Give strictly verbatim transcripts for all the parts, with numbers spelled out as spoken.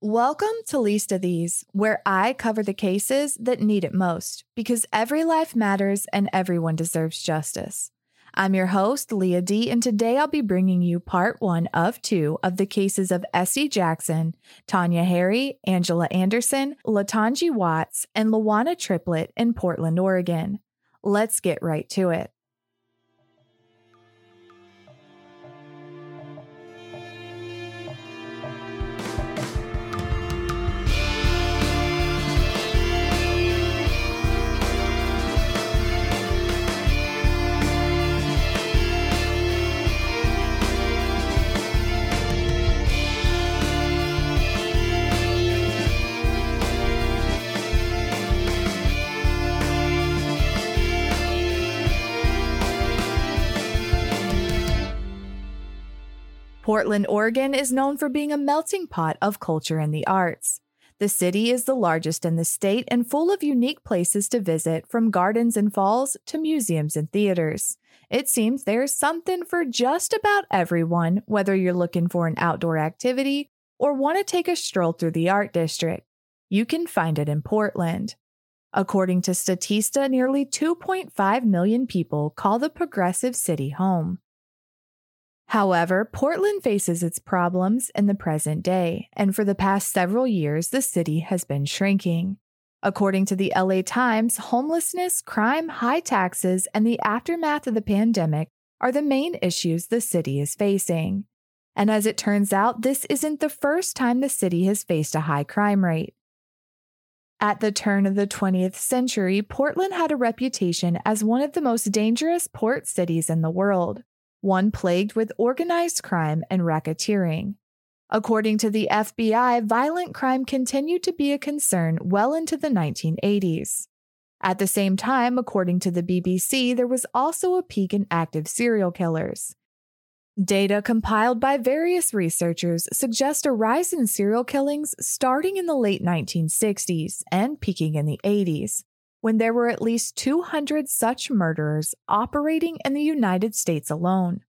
Welcome to Least of These, where I cover the cases that need it most, because every life matters and everyone deserves justice. I'm your host, Leah D, and today I'll be bringing you part one of two of the cases of Essie Jackson, Tonja Harry, Angela Anderson, Latanga Watts, and Lawauna Triplett in Portland, Oregon. Let's get right to it. Portland, Oregon is known for being a melting pot of culture and the arts. The city is the largest in the state and full of unique places to visit, from gardens and falls to museums and theaters. It seems there's something for just about everyone, whether you're looking for an outdoor activity or want to take a stroll through the art district. You can find it in Portland. According to Statista, nearly two point five million people call the progressive city home. However, Portland faces its problems in the present day, and for the past several years, the city has been shrinking. According to the L A Times, homelessness, crime, high taxes, and the aftermath of the pandemic are the main issues the city is facing. And as it turns out, this isn't the first time the city has faced a high crime rate. At the turn of the twentieth century, Portland had a reputation as one of the most dangerous port cities in the world, one plagued with organized crime and racketeering. According to the F B I, violent crime continued to be a concern well into the nineteen eighties. At the same time, according to the B B C, there was also a peak in active serial killers. Data compiled by various researchers suggest a rise in serial killings starting in the late nineteen sixties and peaking in the eighties. When there were at least two hundred such murderers operating in the United States alone.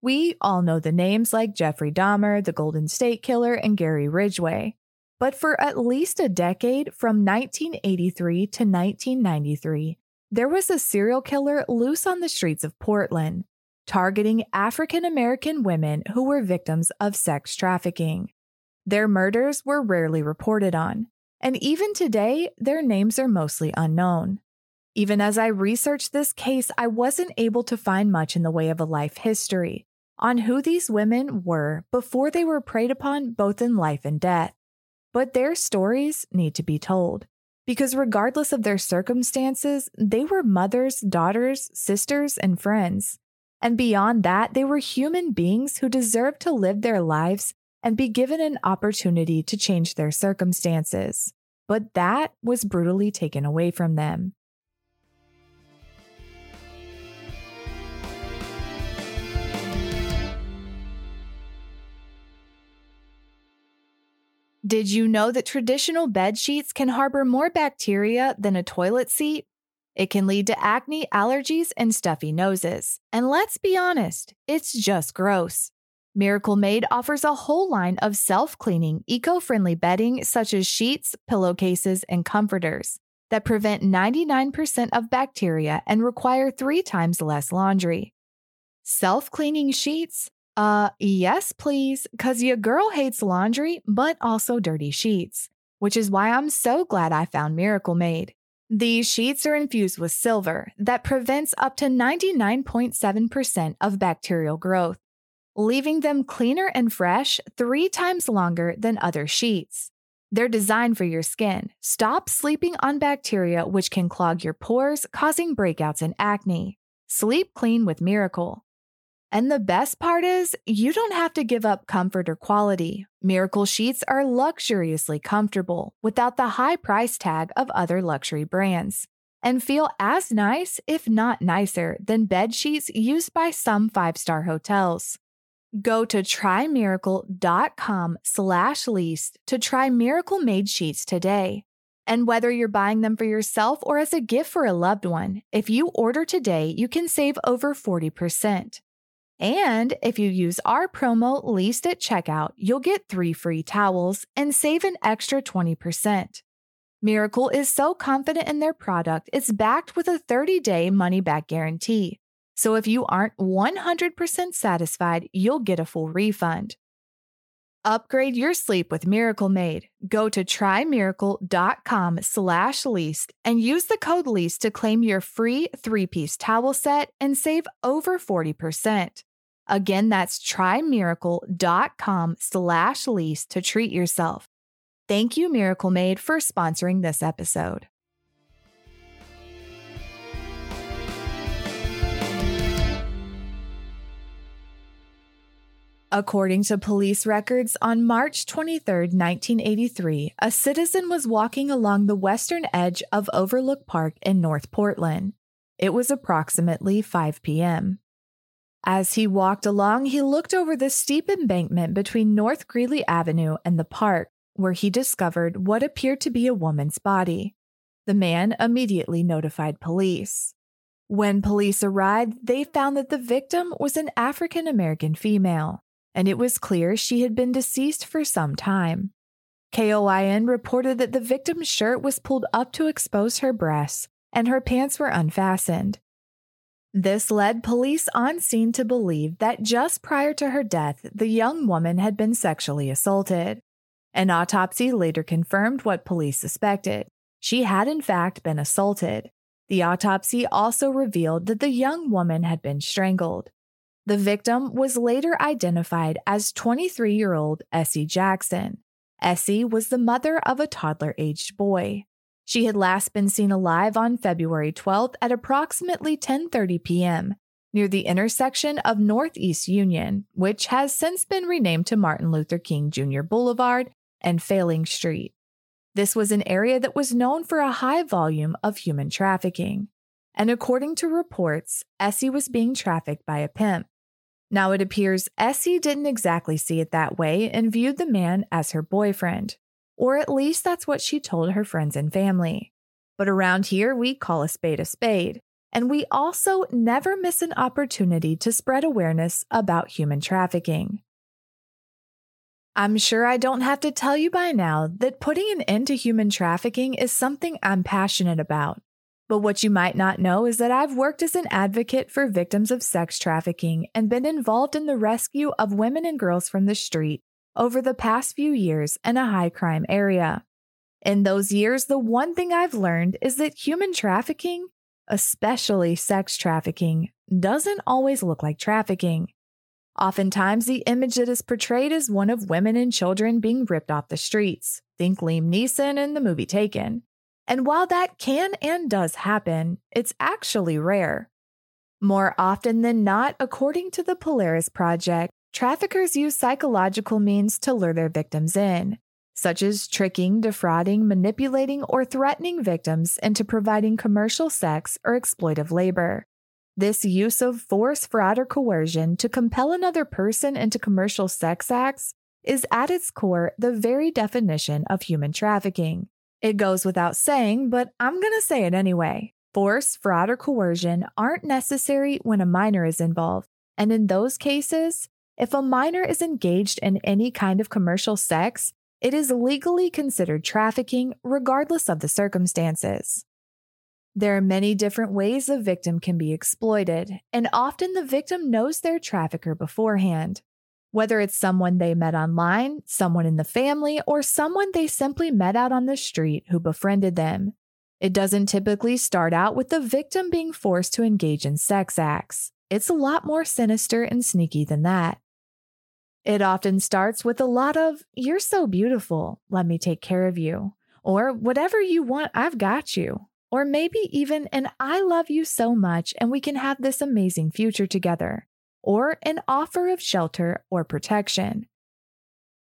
We all know the names like Jeffrey Dahmer, the Golden State Killer, and Gary Ridgway. But for at least a decade, from nineteen eighty-three to nineteen ninety-three, there was a serial killer loose on the streets of Portland, targeting African American women who were victims of sex trafficking. Their murders were rarely reported on. And even today, their names are mostly unknown. Even as I researched this case, I wasn't able to find much in the way of a life history on who these women were before they were preyed upon both in life and death. But their stories need to be told, because regardless of their circumstances, they were mothers, daughters, sisters, and friends. And beyond that, they were human beings who deserved to live their lives and be given an opportunity to change their circumstances. But that was brutally taken away from them. Did you know that traditional bed sheets can harbor more bacteria than a toilet seat? It can lead to acne, allergies, and stuffy noses. And let's be honest, it's just gross. Miracle Made offers a whole line of self-cleaning, eco-friendly bedding such as sheets, pillowcases, and comforters that prevent ninety-nine percent of bacteria and require three times less laundry. Self-cleaning sheets? Uh, yes please, cause your girl hates laundry, but also dirty sheets, which is why I'm so glad I found Miracle Made. These sheets are infused with silver that prevents up to ninety-nine point seven percent of bacterial growth, leaving them cleaner and fresh three times longer than other sheets. They're designed for your skin. Stop sleeping on bacteria which can clog your pores, causing breakouts and acne. Sleep clean with Miracle. And the best part is, you don't have to give up comfort or quality. Miracle sheets are luxuriously comfortable without the high price tag of other luxury brands, and feel as nice, if not nicer, than bed sheets used by some five-star hotels. Go to try miracle dot com slash least to try Miracle Made sheets today. And whether you're buying them for yourself or as a gift for a loved one, if you order today, you can save over forty percent. And if you use our promo Least at checkout, you'll get three free towels and save an extra twenty percent. Miracle is so confident in their product, it's backed with a thirty-day money-back guarantee. So if you aren't one hundred percent satisfied, you'll get a full refund. Upgrade your sleep with Miracle Made. Go to try miracle dot com slash least and use the code least to claim your free three-piece towel set and save over forty percent. Again, that's try miracle dot com slash least to treat yourself. Thank you, Miracle Made, for sponsoring this episode. According to police records, on March twenty-third, nineteen eighty-three, a citizen was walking along the western edge of Overlook Park in North Portland. It was approximately five p.m. As he walked along, he looked over the steep embankment between North Greeley Avenue and the park, where he discovered what appeared to be a woman's body. The man immediately notified police. When police arrived, they found that the victim was an African-American female, and it was clear she had been deceased for some time. K O I N reported that the victim's shirt was pulled up to expose her breasts, and her pants were unfastened. This led police on scene to believe that just prior to her death, the young woman had been sexually assaulted. An autopsy later confirmed what police suspected. She had in fact been assaulted. The autopsy also revealed that the young woman had been strangled. The victim was later identified as twenty-three-year-old Essie Jackson. Essie was the mother of a toddler-aged boy. She had last been seen alive on February twelfth at approximately ten thirty p.m. near the intersection of Northeast Union, which has since been renamed to Martin Luther King Junior Boulevard and Failing Street. This was an area that was known for a high volume of human trafficking. And according to reports, Essie was being trafficked by a pimp. Now, it appears Essie didn't exactly see it that way and viewed the man as her boyfriend, or at least that's what she told her friends and family. But around here, we call a spade a spade, and we also never miss an opportunity to spread awareness about human trafficking. I'm sure I don't have to tell you by now that putting an end to human trafficking is something I'm passionate about. But what you might not know is that I've worked as an advocate for victims of sex trafficking and been involved in the rescue of women and girls from the street over the past few years in a high-crime area. In those years, the one thing I've learned is that human trafficking, especially sex trafficking, doesn't always look like trafficking. Oftentimes, the image that is portrayed is one of women and children being ripped off the streets. Think Liam Neeson in the movie Taken. And while that can and does happen, it's actually rare. More often than not, according to the Polaris Project, traffickers use psychological means to lure their victims in, such as tricking, defrauding, manipulating, or threatening victims into providing commercial sex or exploitive labor. This use of force, fraud, or coercion to compel another person into commercial sex acts is at its core the very definition of human trafficking. It goes without saying, but I'm going to say it anyway. Force, fraud, or coercion aren't necessary when a minor is involved, and in those cases, if a minor is engaged in any kind of commercial sex, it is legally considered trafficking regardless of the circumstances. There are many different ways a victim can be exploited, and often the victim knows their trafficker beforehand. Whether it's someone they met online, someone in the family, or someone they simply met out on the street who befriended them. It doesn't typically start out with the victim being forced to engage in sex acts. It's a lot more sinister and sneaky than that. It often starts with a lot of, "You're so beautiful, let me take care of you," or "Whatever you want, I've got you." Or maybe even an "I love you so much and we can have this amazing future together," or an offer of shelter or protection.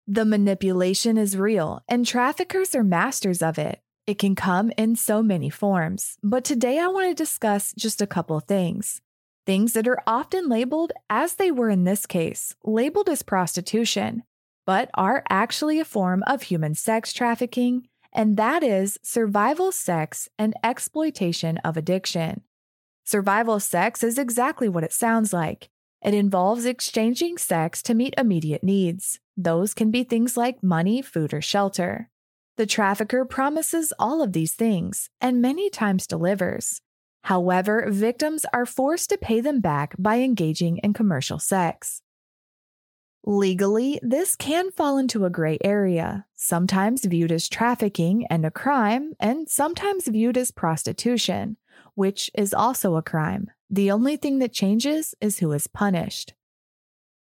The manipulation is real, and traffickers are masters of it. It can come in so many forms, but today I want to discuss just a couple things. Things that are often labeled, as they were in this case, labeled as prostitution, but are actually a form of human sex trafficking. And that is survival sex and exploitation of addiction. Survival sex is exactly what it sounds like. It involves exchanging sex to meet immediate needs. Those can be things like money, food, or shelter. The trafficker promises all of these things and many times delivers. However, victims are forced to pay them back by engaging in commercial sex. Legally, this can fall into a gray area, sometimes viewed as trafficking and a crime, and sometimes viewed as prostitution, which is also a crime. The only thing that changes is who is punished.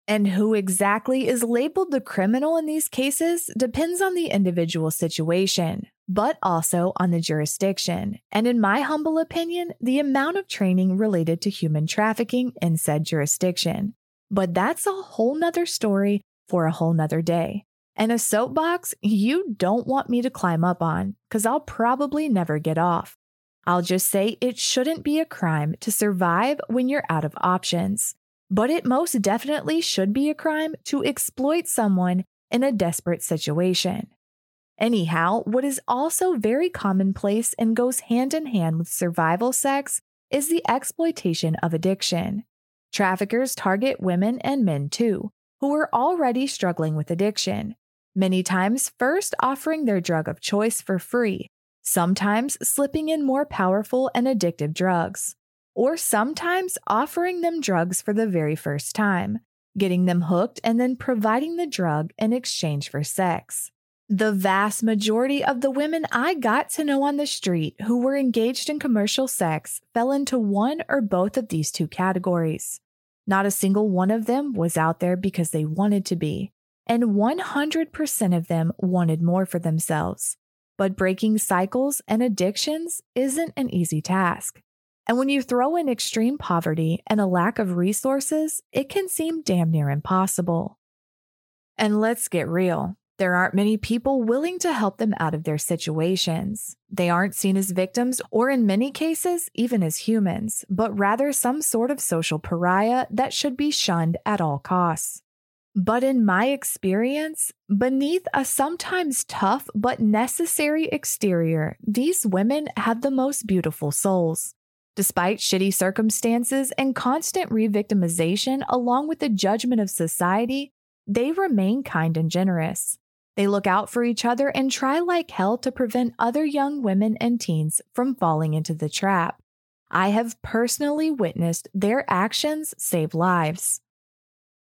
And who exactly is labeled the criminal in these cases depends on the individual situation, but also on the jurisdiction, and in my humble opinion, the amount of training related to human trafficking in said jurisdiction. But that's a whole nother story for a whole nother day, and a soapbox you don't want me to climb up on, because I'll probably never get off. I'll just say it shouldn't be a crime to survive when you're out of options. But it most definitely should be a crime to exploit someone in a desperate situation. Anyhow, what is also very commonplace and goes hand in hand with survival sex is the exploitation of addiction. Traffickers target women and men too, who are already struggling with addiction, many times first offering their drug of choice for free, sometimes slipping in more powerful and addictive drugs, or sometimes offering them drugs for the very first time, getting them hooked and then providing the drug in exchange for sex. The vast majority of the women I got to know on the street who were engaged in commercial sex fell into one or both of these two categories. Not a single one of them was out there because they wanted to be, and one hundred percent of them wanted more for themselves. But breaking cycles and addictions isn't an easy task. And when you throw in extreme poverty and a lack of resources, it can seem damn near impossible. And let's get real. There aren't many people willing to help them out of their situations. They aren't seen as victims or in many cases, even as humans, but rather some sort of social pariah that should be shunned at all costs. But in my experience, beneath a sometimes tough but necessary exterior, these women have the most beautiful souls. Despite shitty circumstances and constant re-victimization along with the judgment of society, they remain kind and generous. They look out for each other and try like hell to prevent other young women and teens from falling into the trap. I have personally witnessed their actions save lives.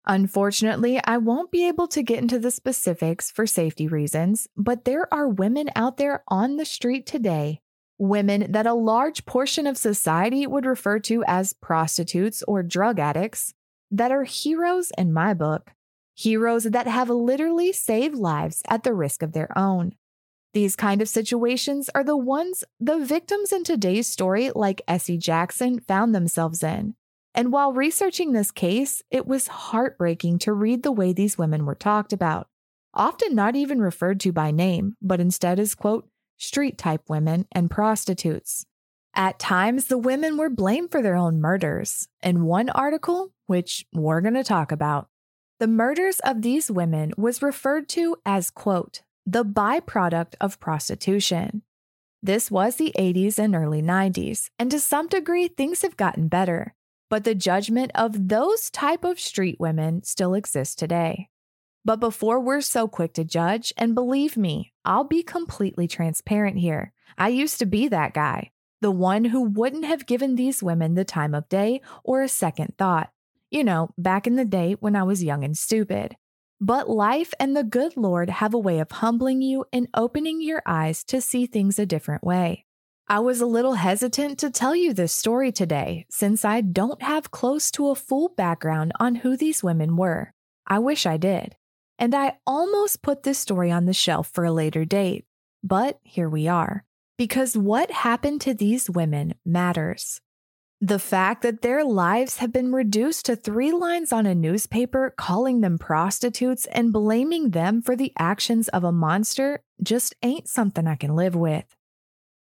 Unfortunately, I won't be able to get into the specifics for safety reasons, but there are women out there on the street today, women that a large portion of society would refer to as prostitutes or drug addicts, that are heroes in my book, heroes that have literally saved lives at the risk of their own. These kind of situations are the ones the victims in today's story, like Essie Jackson, found themselves in. And while researching this case, it was heartbreaking to read the way these women were talked about, often not even referred to by name, but instead as, quote, street-type women, and prostitutes. At times, the women were blamed for their own murders. In one article, which we're going to talk about, the murders of these women was referred to as, quote, the byproduct of prostitution. This was the eighties and early nineties, and to some degree, things have gotten better, but the judgment of those type of street women still exists today. But before we're so quick to judge, and believe me, I'll be completely transparent here. I used to be that guy, the one who wouldn't have given these women the time of day or a second thought. You know, back in the day when I was young and stupid. But life and the good Lord have a way of humbling you and opening your eyes to see things a different way. I was a little hesitant to tell you this story today, since I don't have close to a full background on who these women were. I wish I did. And I almost put this story on the shelf for a later date, but here we are, because what happened to these women matters. The fact that their lives have been reduced to three lines on a newspaper calling them prostitutes and blaming them for the actions of a monster just ain't something I can live with.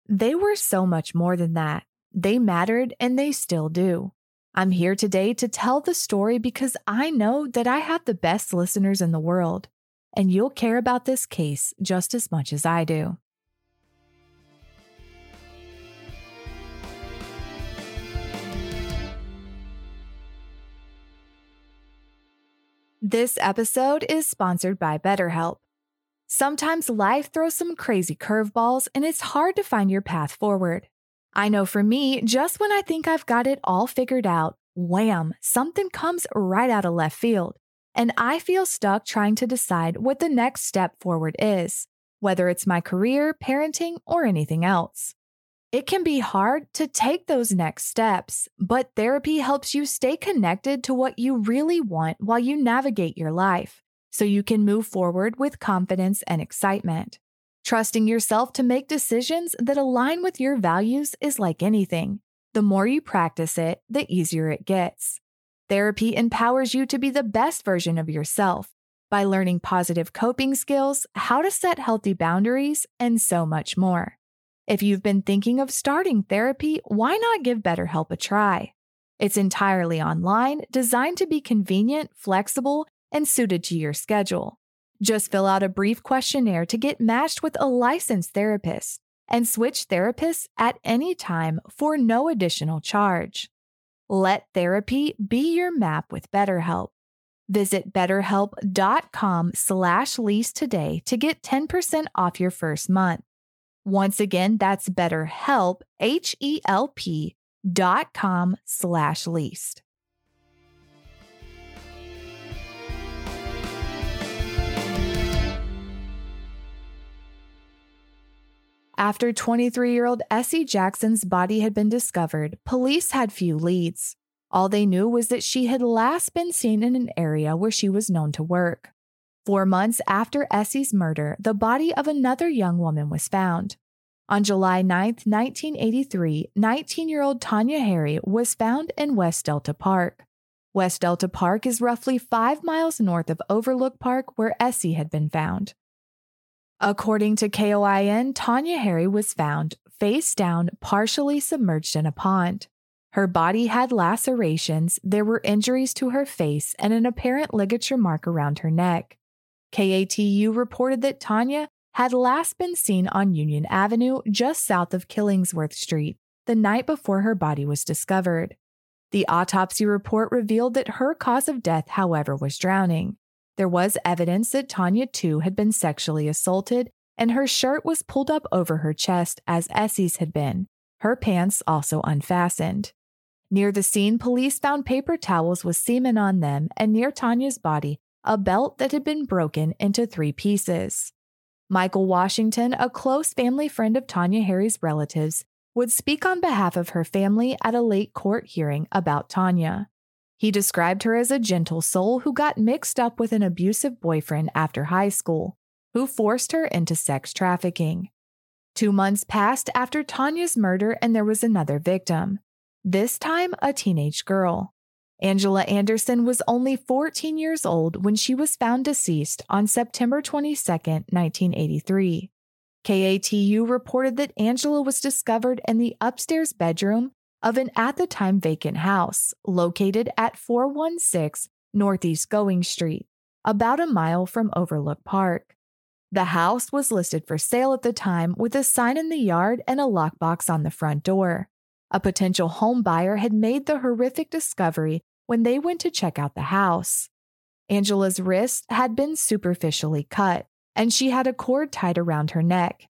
They were so much more than that. They mattered and they still do. I'm here today to tell the story because I know that I have the best listeners in the world, and you'll care about this case just as much as I do. This episode is sponsored by BetterHelp. Sometimes life throws some crazy curveballs and it's hard to find your path forward. I know for me, just when I think I've got it all figured out, wham, something comes right out of left field, and I feel stuck trying to decide what the next step forward is, whether it's my career, parenting, or anything else. It can be hard to take those next steps, but therapy helps you stay connected to what you really want while you navigate your life, so you can move forward with confidence and excitement. Trusting yourself to make decisions that align with your values is like anything. The more you practice it, the easier it gets. Therapy empowers you to be the best version of yourself by learning positive coping skills, how to set healthy boundaries, and so much more. If you've been thinking of starting therapy, why not give BetterHelp a try? It's entirely online, designed to be convenient, flexible, and suited to your schedule. Just fill out a brief questionnaire to get matched with a licensed therapist and switch therapists at any time for no additional charge. Let therapy be your map with BetterHelp. Visit BetterHelp dot com slash lease today to get ten percent off your first month. Once again, that's BetterHelp, H E L P, dot com slash least. After twenty-three-year-old Essie Jackson's body had been discovered, police had few leads. All they knew was that she had last been seen in an area where she was known to work. Four months after Essie's murder, the body of another young woman was found. On July ninth, nineteen eighty-three, nineteen-year-old Tonja Harry was found in West Delta Park. West Delta Park is roughly five miles north of Overlook Park, where Essie had been found. According to K O I N, Tonja Harry was found, face down, partially submerged in a pond. Her body had lacerations, there were injuries to her face, and an apparent ligature mark around her neck. K A T U reported that Tonja had last been seen on Union Avenue just south of Killingsworth Street the night before her body was discovered. The autopsy report revealed that her cause of death, however, was drowning. There was evidence that Tonja, too, had been sexually assaulted, and her shirt was pulled up over her chest as Essie's had been, her pants also unfastened. Near the scene, police found paper towels with semen on them, and near Tonja's body, a belt that had been broken into three pieces. Michael Washington, a close family friend of Tonja Harry's relatives, would speak on behalf of her family at a late court hearing about Tonja. He described her as a gentle soul who got mixed up with an abusive boyfriend after high school, who forced her into sex trafficking. Two months passed after Tonja's murder, and there was another victim, this time a teenage girl. Angela Anderson was only fourteen years old when she was found deceased on September twenty-second, nineteen eighty-three. K A T U reported that Angela was discovered in the upstairs bedroom of an at-the-time vacant house located at four one six Northeast Going Street, about a mile from Overlook Park. The house was listed for sale at the time with a sign in the yard and a lockbox on the front door. A potential home buyer had made the horrific discovery when they went to check out the house. Angela's wrist had been superficially cut, and she had a cord tied around her neck.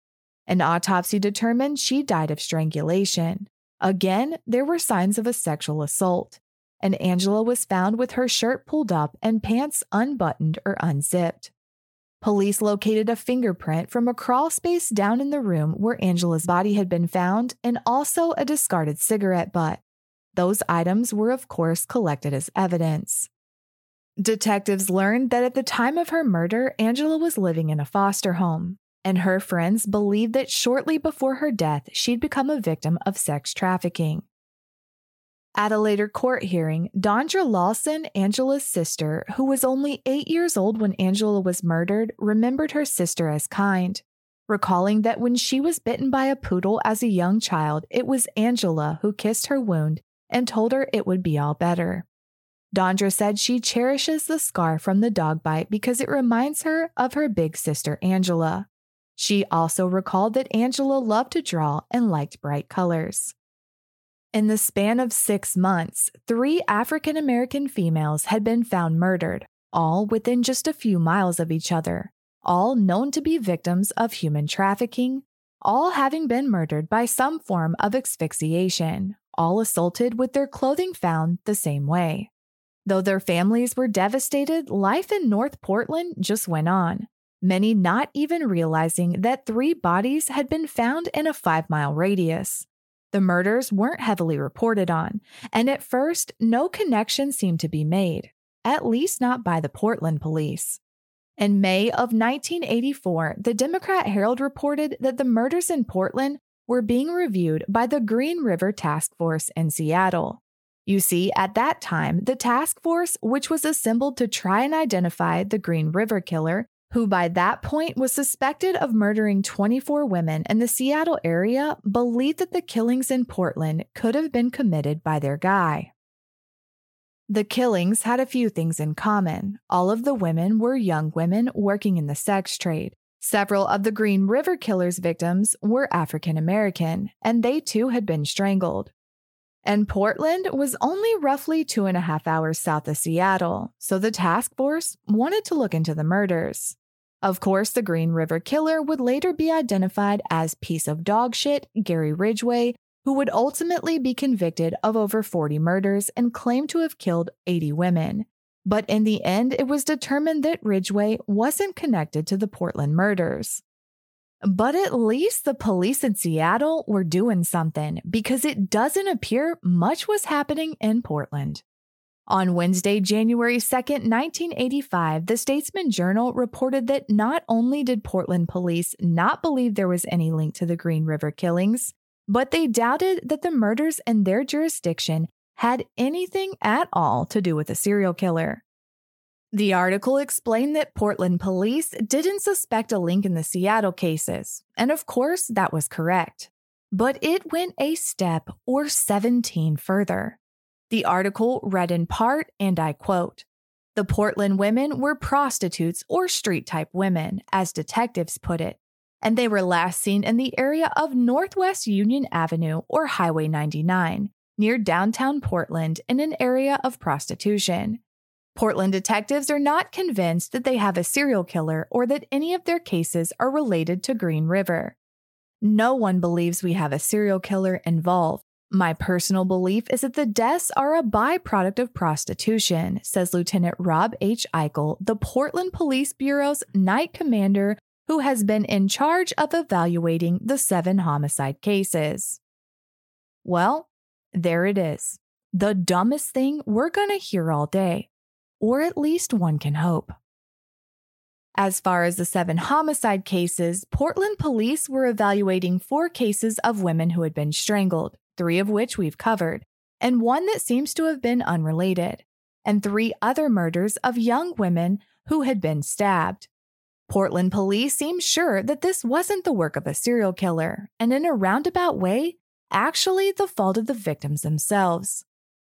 An autopsy determined she died of strangulation. Again, there were signs of a sexual assault, and Angela was found with her shirt pulled up and pants unbuttoned or unzipped. Police located a fingerprint from a crawl space down in the room where Angela's body had been found, and also a discarded cigarette butt. Those items were, of course, collected as evidence. Detectives learned that at the time of her murder, Angela was living in a foster home, and her friends believed that shortly before her death, she'd become a victim of sex trafficking. At a later court hearing, Dondra Lawson, Angela's sister, who was only eight years old when Angela was murdered, remembered her sister as kind, recalling that when she was bitten by a poodle as a young child, it was Angela who kissed her wound and told her it would be all better. Dondra said she cherishes the scar from the dog bite because it reminds her of her big sister, Angela. She also recalled that Angela loved to draw and liked bright colors. In the span of six months, three African American females had been found murdered, all within just a few miles of each other, all known to be victims of human trafficking, all having been murdered by some form of asphyxiation, all assaulted with their clothing found the same way. Though their families were devastated, life in North Portland just went on, many not even realizing that three bodies had been found in a five-mile radius. The murders weren't heavily reported on, and at first, no connection seemed to be made, at least not by the Portland police. In May of nineteen eighty-four, the Democrat Herald reported that the murders in Portland were being reviewed by the Green River Task Force in Seattle. You see, at that time, the task force, which was assembled to try and identify the Green River Killer, who by that point was suspected of murdering twenty-four women in the Seattle area, believed that the killings in Portland could have been committed by their guy. The killings had a few things in common. All of the women were young women working in the sex trade. Several of the Green River Killer's victims were African American, and they too had been strangled. And Portland was only roughly two and a half hours south of Seattle, so the task force wanted to look into the murders. Of course, the Green River Killer would later be identified as piece of dog shit Gary Ridgway, who would ultimately be convicted of over forty murders and claimed to have killed eighty women. But in the end, it was determined that Ridgway wasn't connected to the Portland murders. But at least the police in Seattle were doing something, because it doesn't appear much was happening in Portland. On Wednesday, January second, nineteen eighty-five, the Statesman Journal reported that not only did Portland police not believe there was any link to the Green River killings, but they doubted that the murders in their jurisdiction had anything at all to do with a serial killer. The article explained that Portland police didn't suspect a link in the Seattle cases, and of course that was correct. But it went a step or seventeen further. The article read in part, and I quote, "The Portland women were prostitutes or street-type women, as detectives put it, and they were last seen in the area of Northwest Union Avenue or Highway ninety-nine, near downtown Portland in an area of prostitution. Portland detectives are not convinced that they have a serial killer or that any of their cases are related to Green River. No one believes we have a serial killer involved. My personal belief is that the deaths are a byproduct of prostitution," says Lieutenant Rob H. Eichel, the Portland Police Bureau's night commander who has been in charge of evaluating the seven homicide cases. Well, there it is. The dumbest thing we're gonna hear all day. Or at least one can hope. As far as the seven homicide cases, Portland police were evaluating four cases of women who had been strangled, three of which we've covered, and one that seems to have been unrelated, and three other murders of young women who had been stabbed. Portland police seemed sure that this wasn't the work of a serial killer, and in a roundabout way, actually the fault of the victims themselves.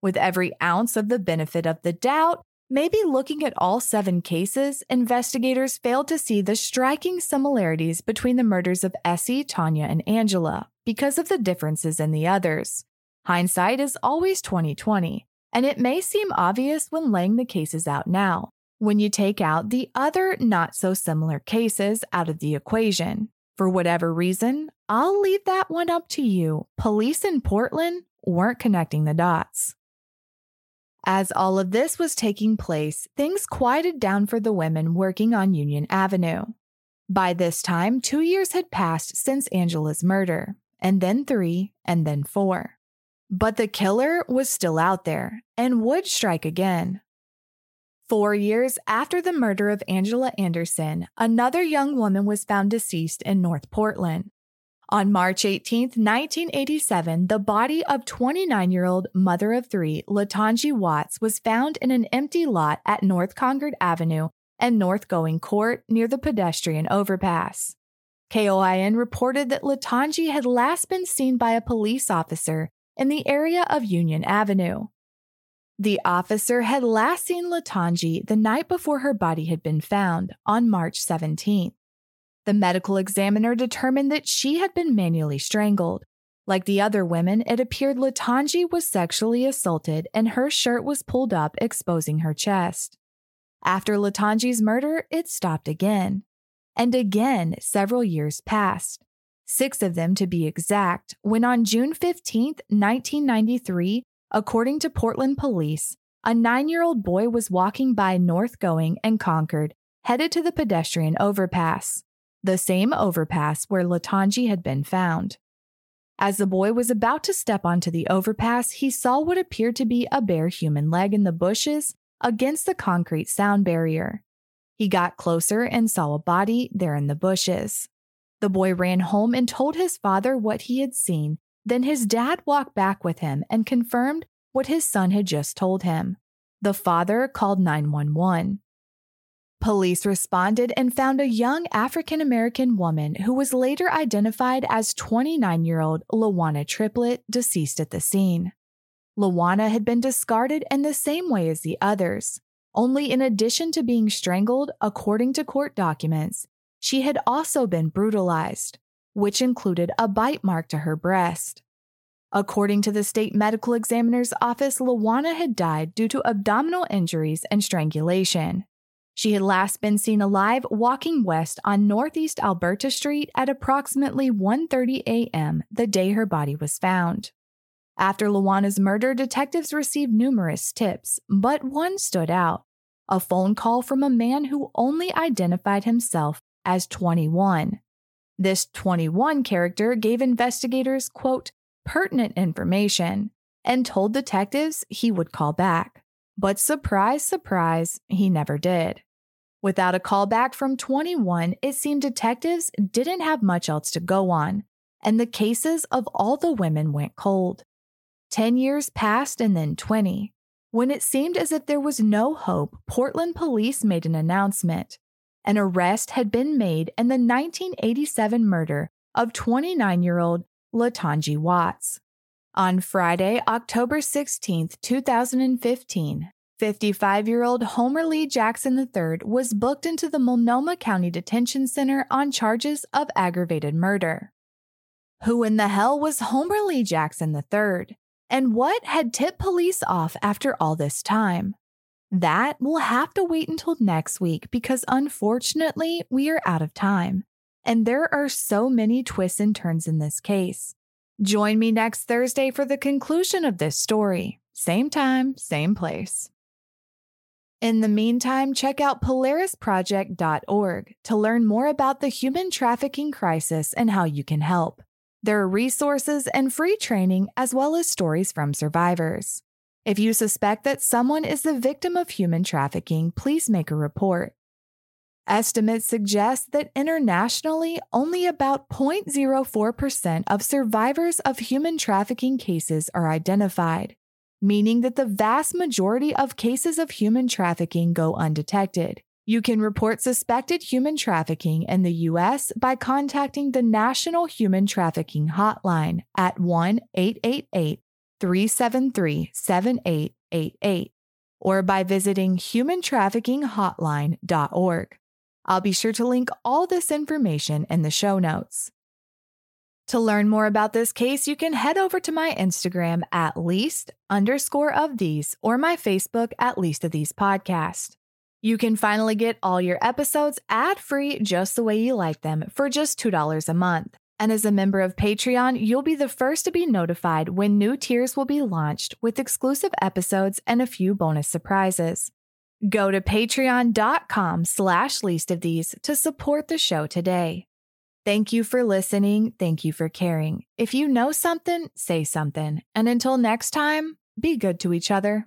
With every ounce of the benefit of the doubt, maybe looking at all seven cases, investigators failed to see the striking similarities between the murders of Essie, Tonja, and Angela because of the differences in the others. Hindsight is always twenty twenty, and it may seem obvious when laying the cases out now, when you take out the other not-so-similar cases out of the equation. For whatever reason, I'll leave that one up to you. Police in Portland weren't connecting the dots. As all of this was taking place, things quieted down for the women working on Union Avenue. By this time, two years had passed since Angela's murder, and then three, and then four. But the killer was still out there, and would strike again. Four years after the murder of Angela Anderson, another young woman was found deceased in North Portland. On March eighteenth, nineteen eighty-seven, the body of twenty-nine-year-old mother of three, Latanga Watts, was found in an empty lot at North Concord Avenue and North Going Court near the pedestrian overpass. K O I N reported that Latanga had last been seen by a police officer in the area of Union Avenue. The officer had last seen Latanga the night before her body had been found, on March seventeenth. The medical examiner determined that she had been manually strangled. Like the other women, it appeared Latanga was sexually assaulted and her shirt was pulled up, exposing her chest. After Latanji's murder, it stopped again. And again, several years passed. Six of them to be exact, when on June fifteenth, nineteen ninety-three, according to Portland police, a nine-year-old boy was walking by north-going and Concord, headed to the pedestrian overpass, the same overpass where Latanji had been found. As the boy was about to step onto the overpass, he saw what appeared to be a bare human leg in the bushes against the concrete sound barrier. He got closer and saw a body there in the bushes. The boy ran home and told his father what he had seen. Then his dad walked back with him and confirmed what his son had just told him. The father called nine one one. Police responded and found a young African-American woman who was later identified as twenty-nine-year-old Lawauna Triplett, deceased at the scene. Lawauna had been discarded in the same way as the others, only in addition to being strangled, according to court documents, she had also been brutalized, which included a bite mark to her breast. According to the state medical examiner's office, Lawauna had died due to abdominal injuries and strangulation. She had last been seen alive walking west on Northeast Alberta Street at approximately one thirty a.m. the day her body was found. After Lawana's murder, detectives received numerous tips, but one stood out: a phone call from a man who only identified himself as twenty-one. This twenty-one character gave investigators, quote, pertinent information and told detectives he would call back. But surprise, surprise, he never did. Without a callback from twenty-one, it seemed detectives didn't have much else to go on, and the cases of all the women went cold. Ten years passed and then twenty. When it seemed as if there was no hope, Portland police made an announcement. An arrest had been made in the nineteen eighty-seven murder of twenty-nine-year-old Latanga Watts. On Friday, October sixteenth, two thousand fifteen, fifty-five-year-old Homer Lee Jackson the third was booked into the Multnomah County Detention Center on charges of aggravated murder. Who in the hell was Homer Lee Jackson the third? And what had tipped police off after all this time? That we'll have to wait until next week, because unfortunately, we are out of time. And there are so many twists and turns in this case. Join me next Thursday for the conclusion of this story. Same time, same place. In the meantime, check out Polaris Project dot org to learn more about the human trafficking crisis and how you can help. There are resources and free training, as well as stories from survivors. If you suspect that someone is the victim of human trafficking, please make a report. Estimates suggest that internationally, only about zero point zero four percent of survivors of human trafficking cases are identified, meaning that the vast majority of cases of human trafficking go undetected. You can report suspected human trafficking in the U S by contacting the National Human Trafficking Hotline at one eight eight eight, three seven three, seven eight eight eight or by visiting human trafficking hotline dot org. I'll be sure to link all this information in the show notes. To learn more about this case, you can head over to my Instagram at least underscore of these or my Facebook at least of these podcast. You can finally get all your episodes ad-free just the way you like them for just two dollars a month. And as a member of Patreon, you'll be the first to be notified when new tiers will be launched with exclusive episodes and a few bonus surprises. Go to patreon.com slash least of these to support the show today. Thank you for listening. Thank you for caring. If you know something, say something. And until next time, be good to each other.